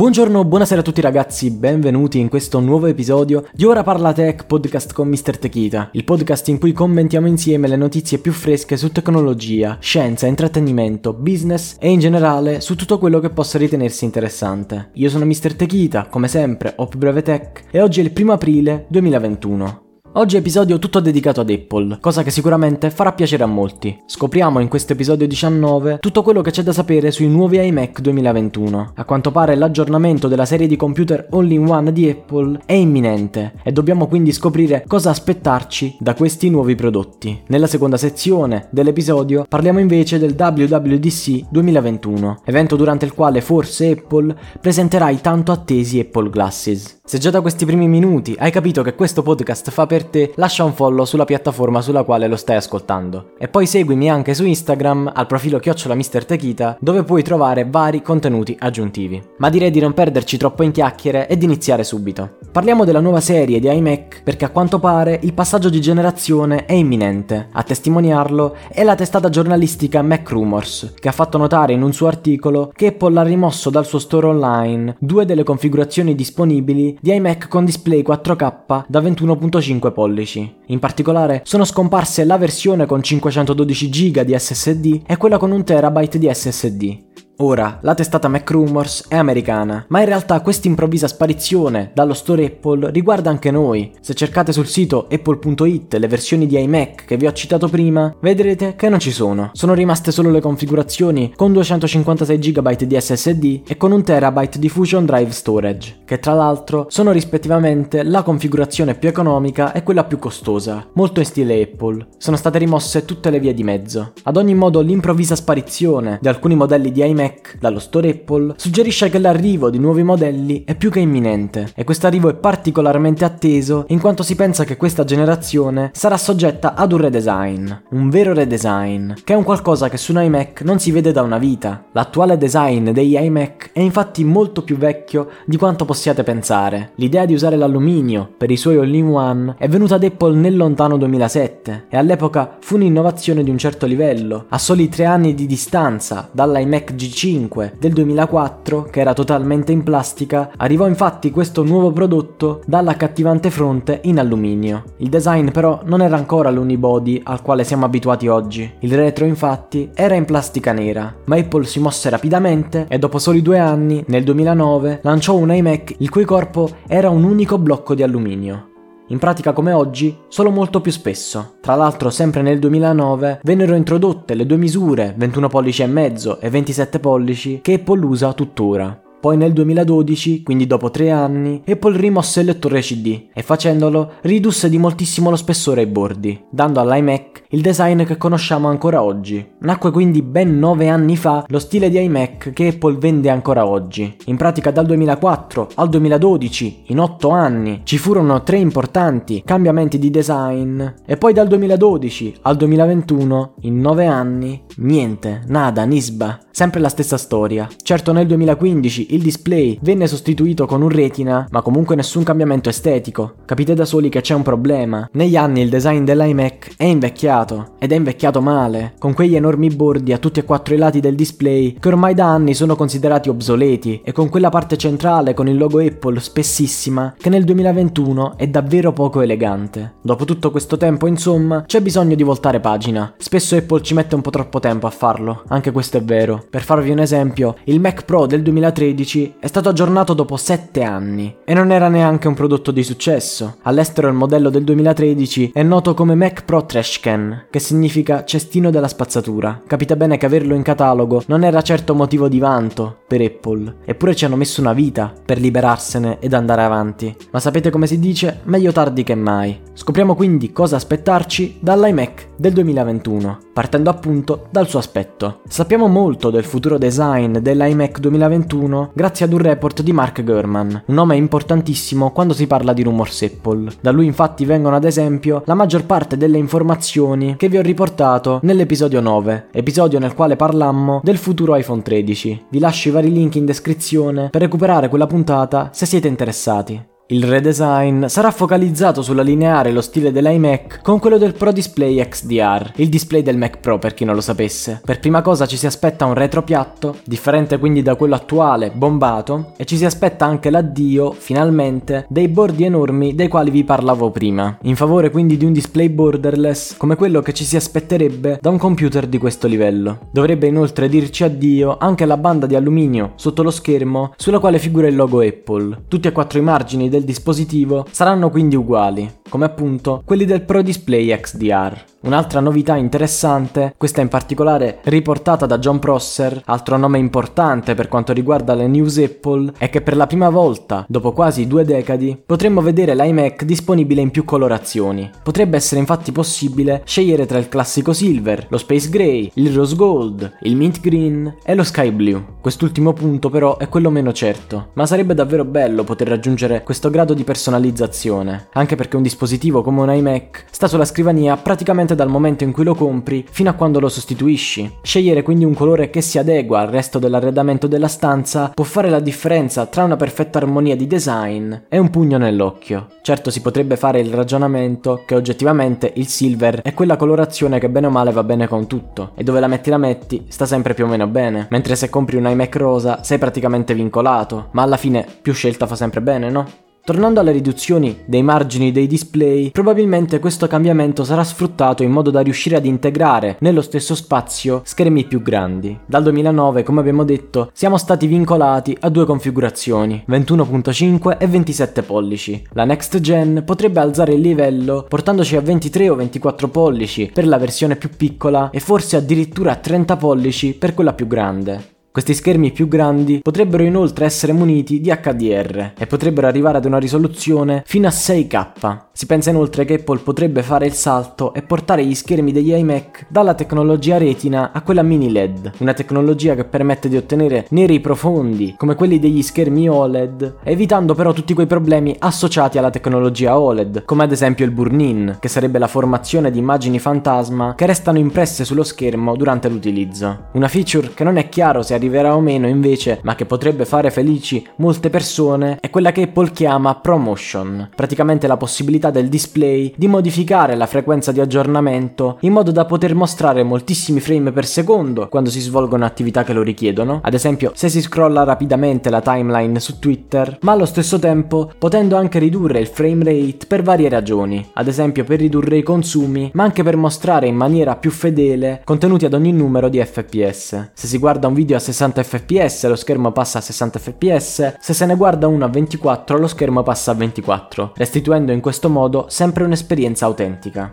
Buongiorno, buonasera a tutti ragazzi, benvenuti in questo nuovo episodio di Ora Parla Tech Podcast con Mr. Techita, il podcast in cui commentiamo insieme le notizie più fresche su tecnologia, scienza, intrattenimento, business e in generale su tutto quello che possa ritenersi interessante. Io sono Mr. Techita, come sempre, o più breve tech, e oggi è il 1 aprile 2021. Oggi episodio tutto dedicato ad Apple, cosa che sicuramente farà piacere a molti. Scopriamo in questo episodio 19 tutto quello che c'è da sapere sui nuovi iMac 2021. A quanto pare l'aggiornamento della serie di computer all-in-one di Apple è imminente e dobbiamo quindi scoprire cosa aspettarci da questi nuovi prodotti. Nella seconda sezione dell'episodio parliamo invece del WWDC 2021, evento durante il quale forse Apple presenterà i tanto attesi Apple Glasses. Se già da questi primi minuti hai capito che questo podcast fa per te, lascia un follow sulla piattaforma sulla quale lo stai ascoltando. E poi seguimi anche su Instagram al profilo @MrTechita, dove puoi trovare vari contenuti aggiuntivi. Ma direi di non perderci troppo in chiacchiere e di iniziare subito. Parliamo della nuova serie di iMac perché a quanto pare il passaggio di generazione è imminente. A testimoniarlo è la testata giornalistica MacRumors, che ha fatto notare in un suo articolo che Apple ha rimosso dal suo store online 2 delle configurazioni disponibili di iMac con display 4K da 21.5 pollici. In particolare sono scomparse la versione con 512 GB di SSD e quella con 1 TB di SSD. Ora, la testata MacRumors è americana, ma in realtà questa improvvisa sparizione dallo store Apple riguarda anche noi. Se cercate sul sito apple.it le versioni di iMac che vi ho citato prima, vedrete che non ci sono. Sono rimaste solo le configurazioni con 256 GB di SSD e con 1 TB di Fusion Drive Storage, che tra l'altro sono rispettivamente la configurazione più economica e quella più costosa, molto in stile Apple. Sono state rimosse tutte le vie di mezzo. Ad ogni modo, l'improvvisa sparizione di alcuni modelli di iMac dallo store Apple suggerisce che l'arrivo di nuovi modelli è più che imminente, e questo arrivo è particolarmente atteso in quanto si pensa che questa generazione sarà soggetta ad un redesign, un vero redesign, che è un qualcosa che su un iMac non si vede da una vita. L'attuale design degli iMac è infatti molto più vecchio di quanto possiate pensare. L'idea di usare l'alluminio per i suoi all-in-one è venuta ad Apple nel lontano 2007 e all'epoca fu un'innovazione di un certo livello, a soli 3 anni di distanza dall'iMac G5 del 2004, che era totalmente in plastica. Arrivò infatti questo nuovo prodotto dall'accattivante fronte in alluminio. Il design però non era ancora l'unibody al quale siamo abituati oggi. Il retro infatti era in plastica nera, ma Apple si mosse rapidamente e dopo soli 2 anni, nel 2009, lanciò un iMac il cui corpo era un unico blocco di alluminio. In pratica come oggi, solo molto più spesso. Tra l'altro sempre nel 2009 vennero introdotte le 2 misure, 21 pollici e mezzo e 27 pollici, che Apple usa tuttora. Poi nel 2012, quindi dopo 3 anni, Apple rimosse il lettore CD e facendolo ridusse di moltissimo lo spessore ai bordi, dando all'iMac il design che conosciamo ancora oggi. Nacque quindi ben 9 anni fa lo stile di iMac che Apple vende ancora oggi. In pratica dal 2004 al 2012, in 8 anni, ci furono 3 importanti cambiamenti di design e poi dal 2012 al 2021, in 9 anni, niente, nada, nisba. Sempre la stessa storia. Certo nel 2015 il display venne sostituito con un retina, ma comunque nessun cambiamento estetico. Capite da soli che c'è un problema. Negli anni il design dell'iMac è invecchiato, ed è invecchiato male, con quegli enormi bordi a tutti e 4 i lati del display che ormai da anni sono considerati obsoleti, e con quella parte centrale con il logo Apple spessissima che nel 2021 è davvero poco elegante. Dopo tutto questo tempo, insomma, c'è bisogno di voltare pagina. Spesso Apple ci mette un po' troppo tempo a farlo, anche questo è vero. Per farvi un esempio, il Mac Pro del 2013 è stato aggiornato dopo 7 anni e non era neanche un prodotto di successo. All'estero il modello del 2013 è noto come Mac Pro Trash Can, che significa cestino della spazzatura. Capite bene che averlo in catalogo non era certo motivo di vanto per Apple, eppure ci hanno messo una vita per liberarsene ed andare avanti. Ma sapete come si dice? Meglio tardi che mai. Scopriamo quindi cosa aspettarci dall'iMac del 2021, partendo appunto dal suo aspetto. Sappiamo molto del futuro design dell'iMac 2021 grazie ad un report di Mark Gurman, un nome importantissimo quando si parla di rumors Apple. Da lui infatti vengono ad esempio la maggior parte delle informazioni che vi ho riportato nell'episodio 9, episodio nel quale parlammo del futuro iPhone 13. Vi lascio i vari link in descrizione per recuperare quella puntata se siete interessati. Il redesign sarà focalizzato sulla lineare lo stile dell'iMac con quello del Pro Display XDR, il display del Mac Pro per chi non lo sapesse. Per prima cosa ci si aspetta un retro piatto, differente quindi da quello attuale, bombato, e ci si aspetta anche l'addio, finalmente, dei bordi enormi dei quali vi parlavo prima, in favore quindi di un display borderless come quello che ci si aspetterebbe da un computer di questo livello. Dovrebbe inoltre dirci addio anche la banda di alluminio sotto lo schermo sulla quale figura il logo Apple. Tutti e quattro i margini del dispositivo saranno quindi uguali, come appunto quelli del Pro Display XDR. Un'altra novità interessante, questa in particolare riportata da John Prosser, altro nome importante per quanto riguarda le news Apple, è che per la prima volta, dopo quasi 2 decadi, potremmo vedere l'iMac disponibile in più colorazioni. Potrebbe essere infatti possibile scegliere tra il classico silver, lo space grey, il rose gold, il mint green e lo sky blue. Quest'ultimo punto però è quello meno certo, ma sarebbe davvero bello poter raggiungere questo grado di personalizzazione, anche perché un dispositivo come un iMac sta sulla scrivania praticamente dal momento in cui lo compri fino a quando lo sostituisci. Scegliere quindi un colore che si adegua al resto dell'arredamento della stanza può fare la differenza tra una perfetta armonia di design e un pugno nell'occhio. Certo, si potrebbe fare il ragionamento che oggettivamente il silver è quella colorazione che bene o male va bene con tutto, e dove la metti sta sempre più o meno bene, mentre se compri un iMac rosa sei praticamente vincolato, ma alla fine più scelta fa sempre bene, no? Tornando alle riduzioni dei margini dei display, probabilmente questo cambiamento sarà sfruttato in modo da riuscire ad integrare nello stesso spazio schermi più grandi. Dal 2009, come abbiamo detto, siamo stati vincolati a 2 configurazioni, 21.5 e 27 pollici. La next gen potrebbe alzare il livello portandoci a 23 o 24 pollici per la versione più piccola e forse addirittura a 30 pollici per quella più grande. Questi schermi più grandi potrebbero inoltre essere muniti di HDR e potrebbero arrivare ad una risoluzione fino a 6K. Si pensa inoltre che Apple potrebbe fare il salto e portare gli schermi degli iMac dalla tecnologia retina a quella mini LED, una tecnologia che permette di ottenere neri profondi come quelli degli schermi OLED, evitando però tutti quei problemi associati alla tecnologia OLED, come ad esempio il burn-in, che sarebbe la formazione di immagini fantasma che restano impresse sullo schermo durante l'utilizzo. Una feature che non è chiaro se arriverà o meno invece, ma che potrebbe fare felici molte persone, è quella che Apple chiama ProMotion, praticamente la possibilità del display di modificare la frequenza di aggiornamento in modo da poter mostrare moltissimi frame per secondo quando si svolgono attività che lo richiedono, ad esempio se si scrolla rapidamente la timeline su Twitter, ma allo stesso tempo potendo anche ridurre il frame rate per varie ragioni, ad esempio per ridurre i consumi, ma anche per mostrare in maniera più fedele contenuti ad ogni numero di fps. Se si guarda un video a 60 fps lo schermo passa a 60 fps, se se ne guarda uno a 24 lo schermo passa a 24, restituendo in questo modo sempre un'esperienza autentica.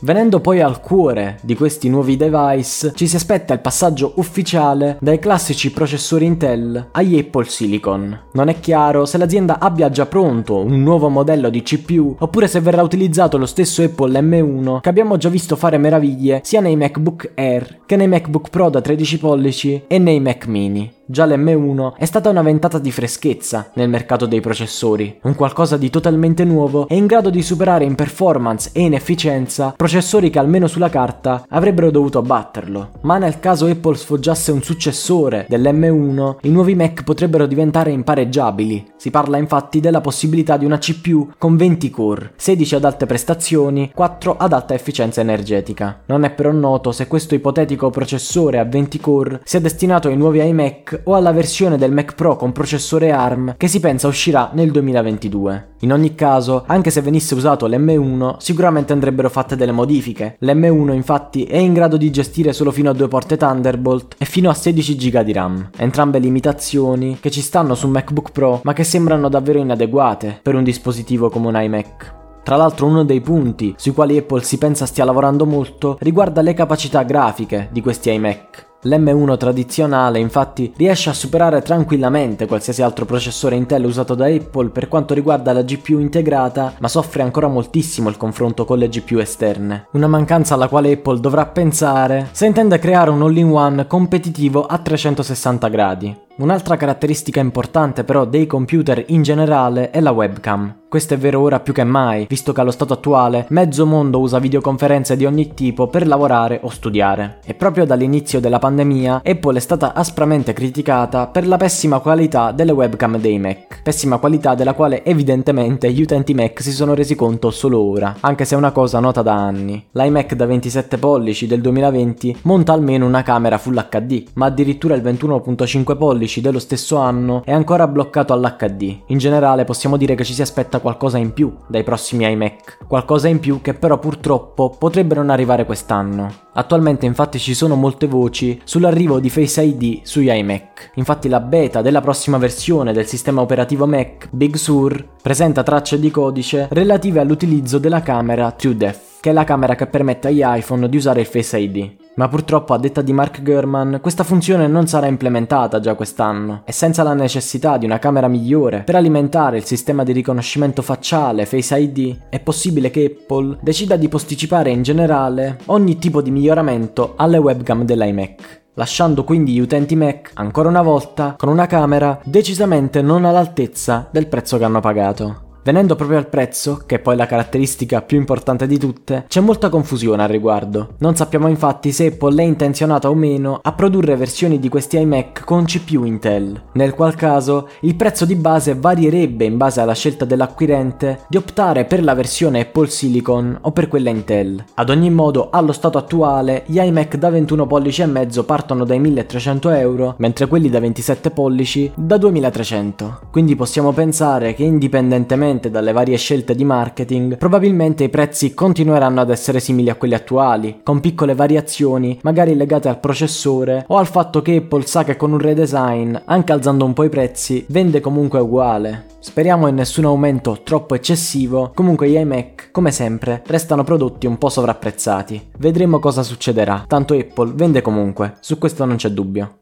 Venendo poi al cuore di questi nuovi device, ci si aspetta il passaggio ufficiale dai classici processori Intel agli Apple Silicon. Non è chiaro se l'azienda abbia già pronto un nuovo modello di CPU oppure se verrà utilizzato lo stesso Apple M1 che abbiamo già visto fare meraviglie sia nei MacBook Air che nei MacBook Pro da 13 pollici e nei Mac Mini. Già l'M1 è stata una ventata di freschezza nel mercato dei processori, un qualcosa di totalmente nuovo e in grado di superare in performance e in efficienza processori che almeno sulla carta avrebbero dovuto abbatterlo. Ma nel caso Apple sfoggiasse un successore dell'M1, i nuovi Mac potrebbero diventare impareggiabili. Si parla infatti della possibilità di una CPU con 20 core, 16 ad alte prestazioni, 4 ad alta efficienza energetica. Non è però noto se questo ipotetico processore a 20 core sia destinato ai nuovi iMac o alla versione del Mac Pro con processore ARM che si pensa uscirà nel 2022. In ogni caso, anche se venisse usato l'M1, sicuramente andrebbero fatte delle modifiche. L'M1 infatti è in grado di gestire solo fino a 2 porte Thunderbolt e fino a 16 GB di RAM, entrambe limitazioni che ci stanno su MacBook Pro ma che sembrano davvero inadeguate per un dispositivo come un iMac. Tra l'altro uno dei punti sui quali Apple si pensa stia lavorando molto riguarda le capacità grafiche di questi iMac. L'M1 tradizionale infatti riesce a superare tranquillamente qualsiasi altro processore Intel usato da Apple per quanto riguarda la GPU integrata, ma soffre ancora moltissimo il confronto con le GPU esterne, una mancanza alla quale Apple dovrà pensare se intende creare un all-in-one competitivo a 360 gradi. Un'altra caratteristica importante però dei computer in generale è la webcam. Questo è vero ora più che mai, visto che allo stato attuale mezzo mondo usa videoconferenze di ogni tipo per lavorare o studiare. E proprio dall'inizio della pandemia Apple è stata aspramente criticata per la pessima qualità delle webcam dei Mac. Pessima qualità della quale evidentemente gli utenti Mac si sono resi conto solo ora, anche se è una cosa nota da anni. L'iMac da 27 pollici del 2020 monta almeno una camera Full HD, ma addirittura il 21.5 pollici dello stesso anno è ancora bloccato all'HD. In generale possiamo dire che ci si aspetta qualcosa in più dai prossimi iMac, qualcosa in più che però purtroppo potrebbe non arrivare quest'anno. Attualmente infatti ci sono molte voci sull'arrivo di Face ID sugli iMac. Infatti la beta della prossima versione del sistema operativo Mac, Big Sur, presenta tracce di codice relative all'utilizzo della camera TrueDepth, che è la camera che permette agli iPhone di usare il Face ID. Ma purtroppo, a detta di Mark Gurman, questa funzione non sarà implementata già quest'anno, e senza la necessità di una camera migliore per alimentare il sistema di riconoscimento facciale Face ID, è possibile che Apple decida di posticipare in generale ogni tipo di miglioramento alle webcam dell'iMac, lasciando quindi gli utenti Mac, ancora una volta, con una camera decisamente non all'altezza del prezzo che hanno pagato. Venendo proprio al prezzo, che è poi la caratteristica più importante di tutte, c'è molta confusione al riguardo. Non sappiamo infatti se Apple è intenzionata o meno a produrre versioni di questi iMac con CPU Intel, nel qual caso il prezzo di base varierebbe in base alla scelta dell'acquirente di optare per la versione Apple Silicon o per quella Intel. Ad ogni modo, allo stato attuale, gli iMac da 21 pollici e mezzo partono dai 1.300 €, mentre quelli da 27 pollici da 2.300. Quindi possiamo pensare che, indipendentemente dalle varie scelte di marketing, probabilmente i prezzi continueranno ad essere simili a quelli attuali, con piccole variazioni magari legate al processore o al fatto che Apple sa che con un redesign, anche alzando un po' i prezzi, vende comunque uguale. Speriamo in nessun aumento troppo eccessivo. Comunque gli iMac, come sempre, restano prodotti un po' sovrapprezzati. Vedremo cosa succederà, tanto Apple vende comunque, su questo non c'è dubbio.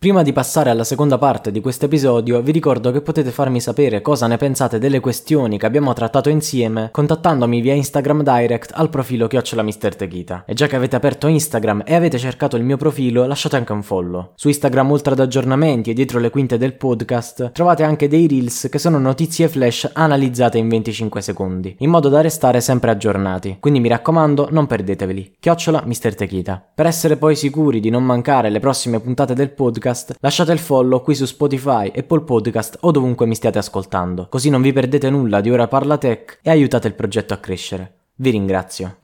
Prima di passare alla seconda parte di questo episodio, vi ricordo che potete farmi sapere cosa ne pensate delle questioni che abbiamo trattato insieme contattandomi via Instagram Direct al profilo @Mr. Techita. E già che avete aperto Instagram e avete cercato il mio profilo, lasciate anche un follow. Su Instagram, oltre ad aggiornamenti e dietro le quinte del podcast, trovate anche dei reels che sono notizie flash analizzate in 25 secondi, in modo da restare sempre aggiornati. Quindi mi raccomando, non perdeteveli. @Mr. Techita. Per essere poi sicuri di non mancare le prossime puntate del podcast, lasciate il follow qui su Spotify, Apple Podcast o dovunque mi stiate ascoltando, così non vi perdete nulla di Ora Parla Tech e aiutate il progetto a crescere. Vi ringrazio.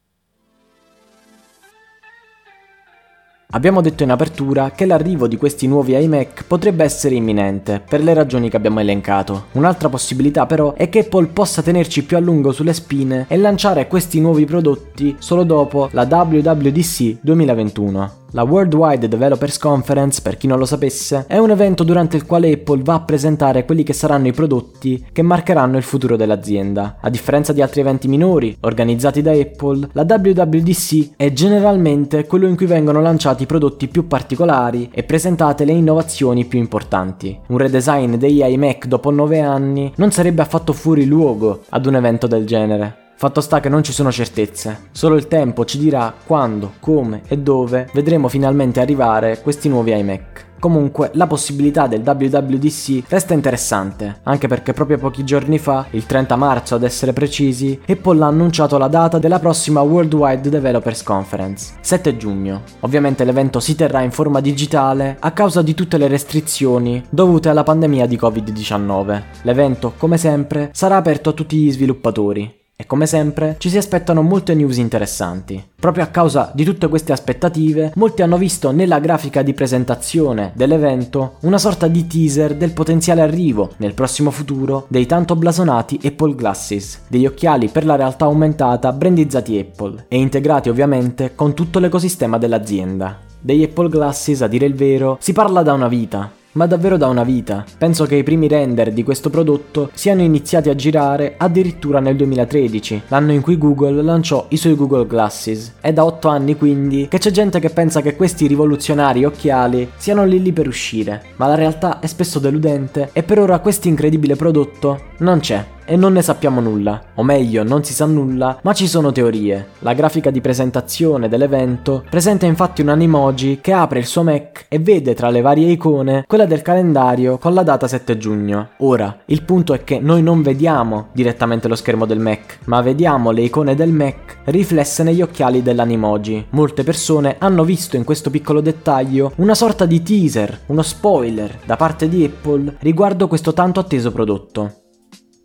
Abbiamo detto in apertura che l'arrivo di questi nuovi iMac potrebbe essere imminente, per le ragioni che abbiamo elencato. Un'altra possibilità però è che Apple possa tenerci più a lungo sulle spine e lanciare questi nuovi prodotti solo dopo la WWDC 2021. La Worldwide Developers Conference, per chi non lo sapesse, è un evento durante il quale Apple va a presentare quelli che saranno i prodotti che marcheranno il futuro dell'azienda. A differenza di altri eventi minori organizzati da Apple, la WWDC è generalmente quello in cui vengono lanciati i prodotti più particolari e presentate le innovazioni più importanti. Un redesign degli iMac dopo 9 anni non sarebbe affatto fuori luogo ad un evento del genere. Fatto sta che non ci sono certezze, solo il tempo ci dirà quando, come e dove vedremo finalmente arrivare questi nuovi iMac. Comunque la possibilità del WWDC resta interessante, anche perché proprio pochi giorni fa, il 30 marzo ad essere precisi, Apple ha annunciato la data della prossima Worldwide Developers Conference, 7 giugno. Ovviamente l'evento si terrà in forma digitale a causa di tutte le restrizioni dovute alla pandemia di Covid-19. L'evento, come sempre, sarà aperto a tutti gli sviluppatori. E come sempre ci si aspettano molte news interessanti. Proprio a causa di tutte queste aspettative, molti hanno visto nella grafica di presentazione dell'evento una sorta di teaser del potenziale arrivo, nel prossimo futuro, dei tanto blasonati Apple Glasses, degli occhiali per la realtà aumentata brandizzati Apple e integrati ovviamente con tutto l'ecosistema dell'azienda. Degli Apple Glasses, a dire il vero, si parla da una vita. Ma davvero da una vita. Penso che i primi render di questo prodotto siano iniziati a girare addirittura nel 2013, l'anno in cui Google lanciò i suoi Google Glasses. È da 8 anni quindi che c'è gente che pensa che questi rivoluzionari occhiali siano lì lì per uscire, ma la realtà è spesso deludente e per ora questo incredibile prodotto non c'è. e non ne sappiamo nulla, o meglio non si sa nulla, ma ci sono teorie. La grafica di presentazione dell'evento presenta infatti un Animoji che apre il suo Mac e vede tra le varie icone quella del calendario con la data 7 giugno. Ora, il punto è che noi non vediamo direttamente lo schermo del Mac, ma vediamo le icone del Mac riflesse negli occhiali dell'Animoji. Molte persone hanno visto in questo piccolo dettaglio una sorta di teaser, uno spoiler da parte di Apple riguardo questo tanto atteso prodotto.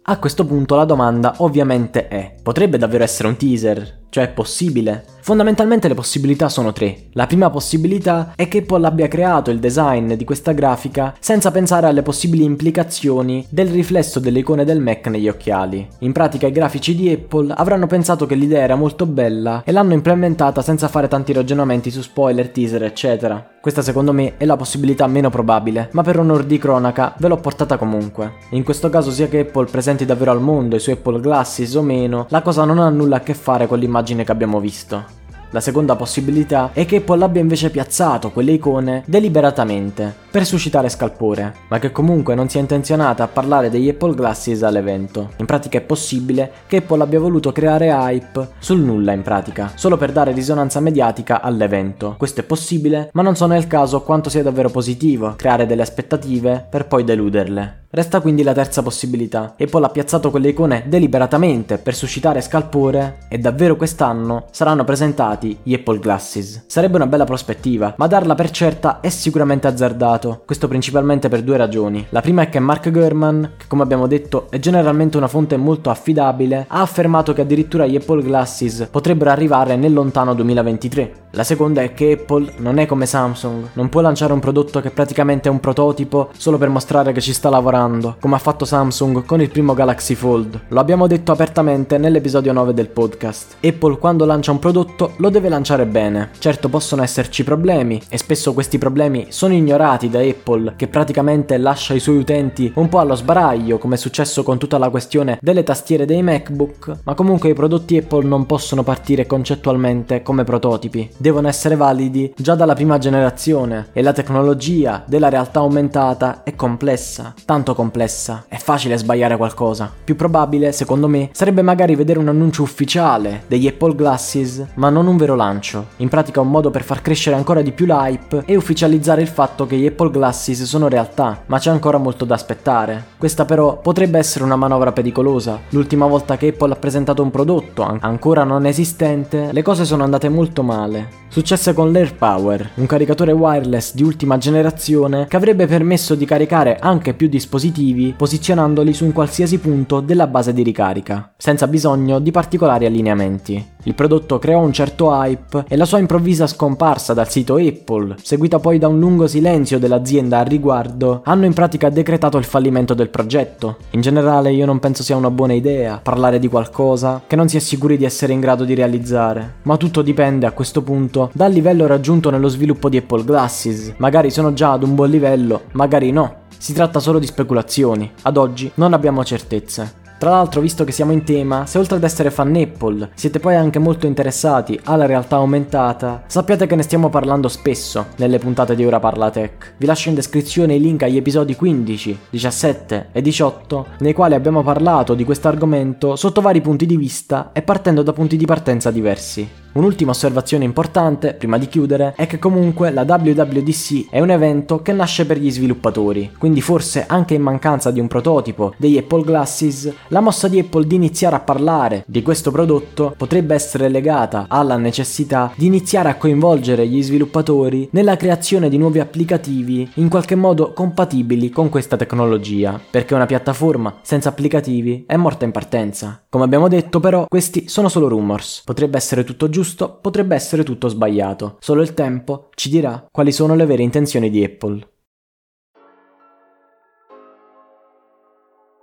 A questo punto la domanda ovviamente è: potrebbe davvero essere un teaser? Cioè è possibile? Fondamentalmente le possibilità sono tre. La prima possibilità è che Apple abbia creato il design di questa grafica senza pensare alle possibili implicazioni del riflesso delle icone del Mac negli occhiali. In pratica i grafici di Apple avranno pensato che l'idea era molto bella e l'hanno implementata senza fare tanti ragionamenti su spoiler, teaser, eccetera. Questa secondo me è la possibilità meno probabile, ma per onor di cronaca ve l'ho portata comunque. In questo caso sia che Apple presenti davvero al mondo i suoi Apple Glasses o meno, la cosa non ha nulla a che fare con l'immagine che abbiamo visto. La seconda possibilità è che Apple abbia invece piazzato quelle icone deliberatamente per suscitare scalpore, ma che comunque non sia intenzionata a parlare degli Apple Glasses all'evento. In pratica è possibile che Apple abbia voluto creare hype sul nulla in pratica, solo per dare risonanza mediatica all'evento. Questo è possibile, ma non so nel caso quanto sia davvero positivo creare delle aspettative per poi deluderle. Resta quindi la terza possibilità. Apple ha piazzato quelle icone deliberatamente per suscitare scalpore e davvero quest'anno saranno presentati gli Apple Glasses. Sarebbe una bella prospettiva, ma darla per certa è sicuramente azzardato. Questo principalmente per due ragioni. La prima è che Mark Gurman, che come abbiamo detto è generalmente una fonte molto affidabile, ha affermato che addirittura gli Apple Glasses potrebbero arrivare nel lontano 2023. La seconda è che Apple non è come Samsung, non può lanciare un prodotto che praticamente è un prototipo solo per mostrare che ci sta lavorando, come ha fatto Samsung con il primo Galaxy Fold. Lo abbiamo detto apertamente nell'episodio 9 del podcast. Apple quando lancia un prodotto lo deve lanciare bene. Certo possono esserci problemi e spesso questi problemi sono ignorati da Apple, che praticamente lascia i suoi utenti un po' allo sbaraglio, come è successo con tutta la questione delle tastiere dei MacBook, ma comunque i prodotti Apple non possono partire concettualmente come prototipi. Devono essere validi già dalla prima generazione e la tecnologia della realtà aumentata è complessa, tanto complessa, è facile sbagliare qualcosa. Più probabile, secondo me, sarebbe magari vedere un annuncio ufficiale degli Apple Glasses, ma non un vero lancio. In pratica un modo per far crescere ancora di più l'hype e ufficializzare il fatto che gli Apple Glasses sono realtà, ma c'è ancora molto da aspettare. Questa però potrebbe essere una manovra pericolosa. L'ultima volta che Apple ha presentato un prodotto ancora non esistente, le cose sono andate molto male. Successe con l'AirPower, un caricatore wireless di ultima generazione che avrebbe permesso di caricare anche più dispositivi posizionandoli su un qualsiasi punto della base di ricarica, senza bisogno di particolari allineamenti. Il prodotto creò un certo hype e la sua improvvisa scomparsa dal sito Apple, seguita poi da un lungo silenzio dell'azienda al riguardo, hanno in pratica decretato il fallimento del progetto. In generale io non penso sia una buona idea parlare di qualcosa che non si è sicuri di essere in grado di realizzare, ma tutto dipende a questo punto dal livello raggiunto nello sviluppo di Apple Glasses. Magari sono già ad un buon livello, magari no. Si tratta solo di speculazioni, ad oggi non abbiamo certezze. Tra l'altro, visto che siamo in tema, se oltre ad essere fan Apple siete poi anche molto interessati alla realtà aumentata, sappiate che ne stiamo parlando spesso nelle puntate di Ora Parla Tech. Vi lascio in descrizione i link agli episodi 15, 17 e 18, nei quali abbiamo parlato di questo argomento sotto vari punti di vista e partendo da punti di partenza diversi. Un'ultima osservazione importante, prima di chiudere, è che comunque la WWDC è un evento che nasce per gli sviluppatori, quindi forse anche in mancanza di un prototipo degli Apple Glasses, la mossa di Apple di iniziare a parlare di questo prodotto potrebbe essere legata alla necessità di iniziare a coinvolgere gli sviluppatori nella creazione di nuovi applicativi in qualche modo compatibili con questa tecnologia, perché una piattaforma senza applicativi è morta in partenza. Come abbiamo detto però, questi sono solo rumors, potrebbe essere tutto giusto, potrebbe essere tutto sbagliato, solo il tempo ci dirà quali sono le vere intenzioni di Apple.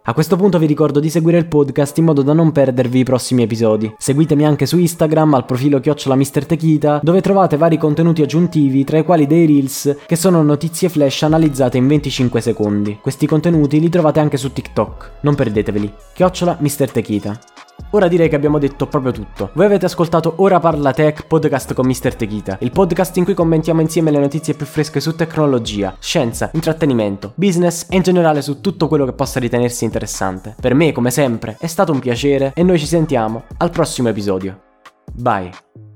A questo punto vi ricordo di seguire il podcast in modo da non perdervi i prossimi episodi. Seguitemi anche su Instagram al profilo @Mr. Techita, dove trovate vari contenuti aggiuntivi, tra i quali dei reels che sono notizie flash analizzate in 25 secondi. Questi contenuti li trovate anche su TikTok, non perdeteveli. @Mr. Techita. Ora direi che abbiamo detto proprio tutto. Voi avete ascoltato Ora Parla Tech, podcast con Mr. Techita, il podcast in cui commentiamo insieme le notizie più fresche su tecnologia, scienza, intrattenimento, business e in generale su tutto quello che possa ritenersi interessante. Per me, come sempre, è stato un piacere e noi ci sentiamo al prossimo episodio. Bye!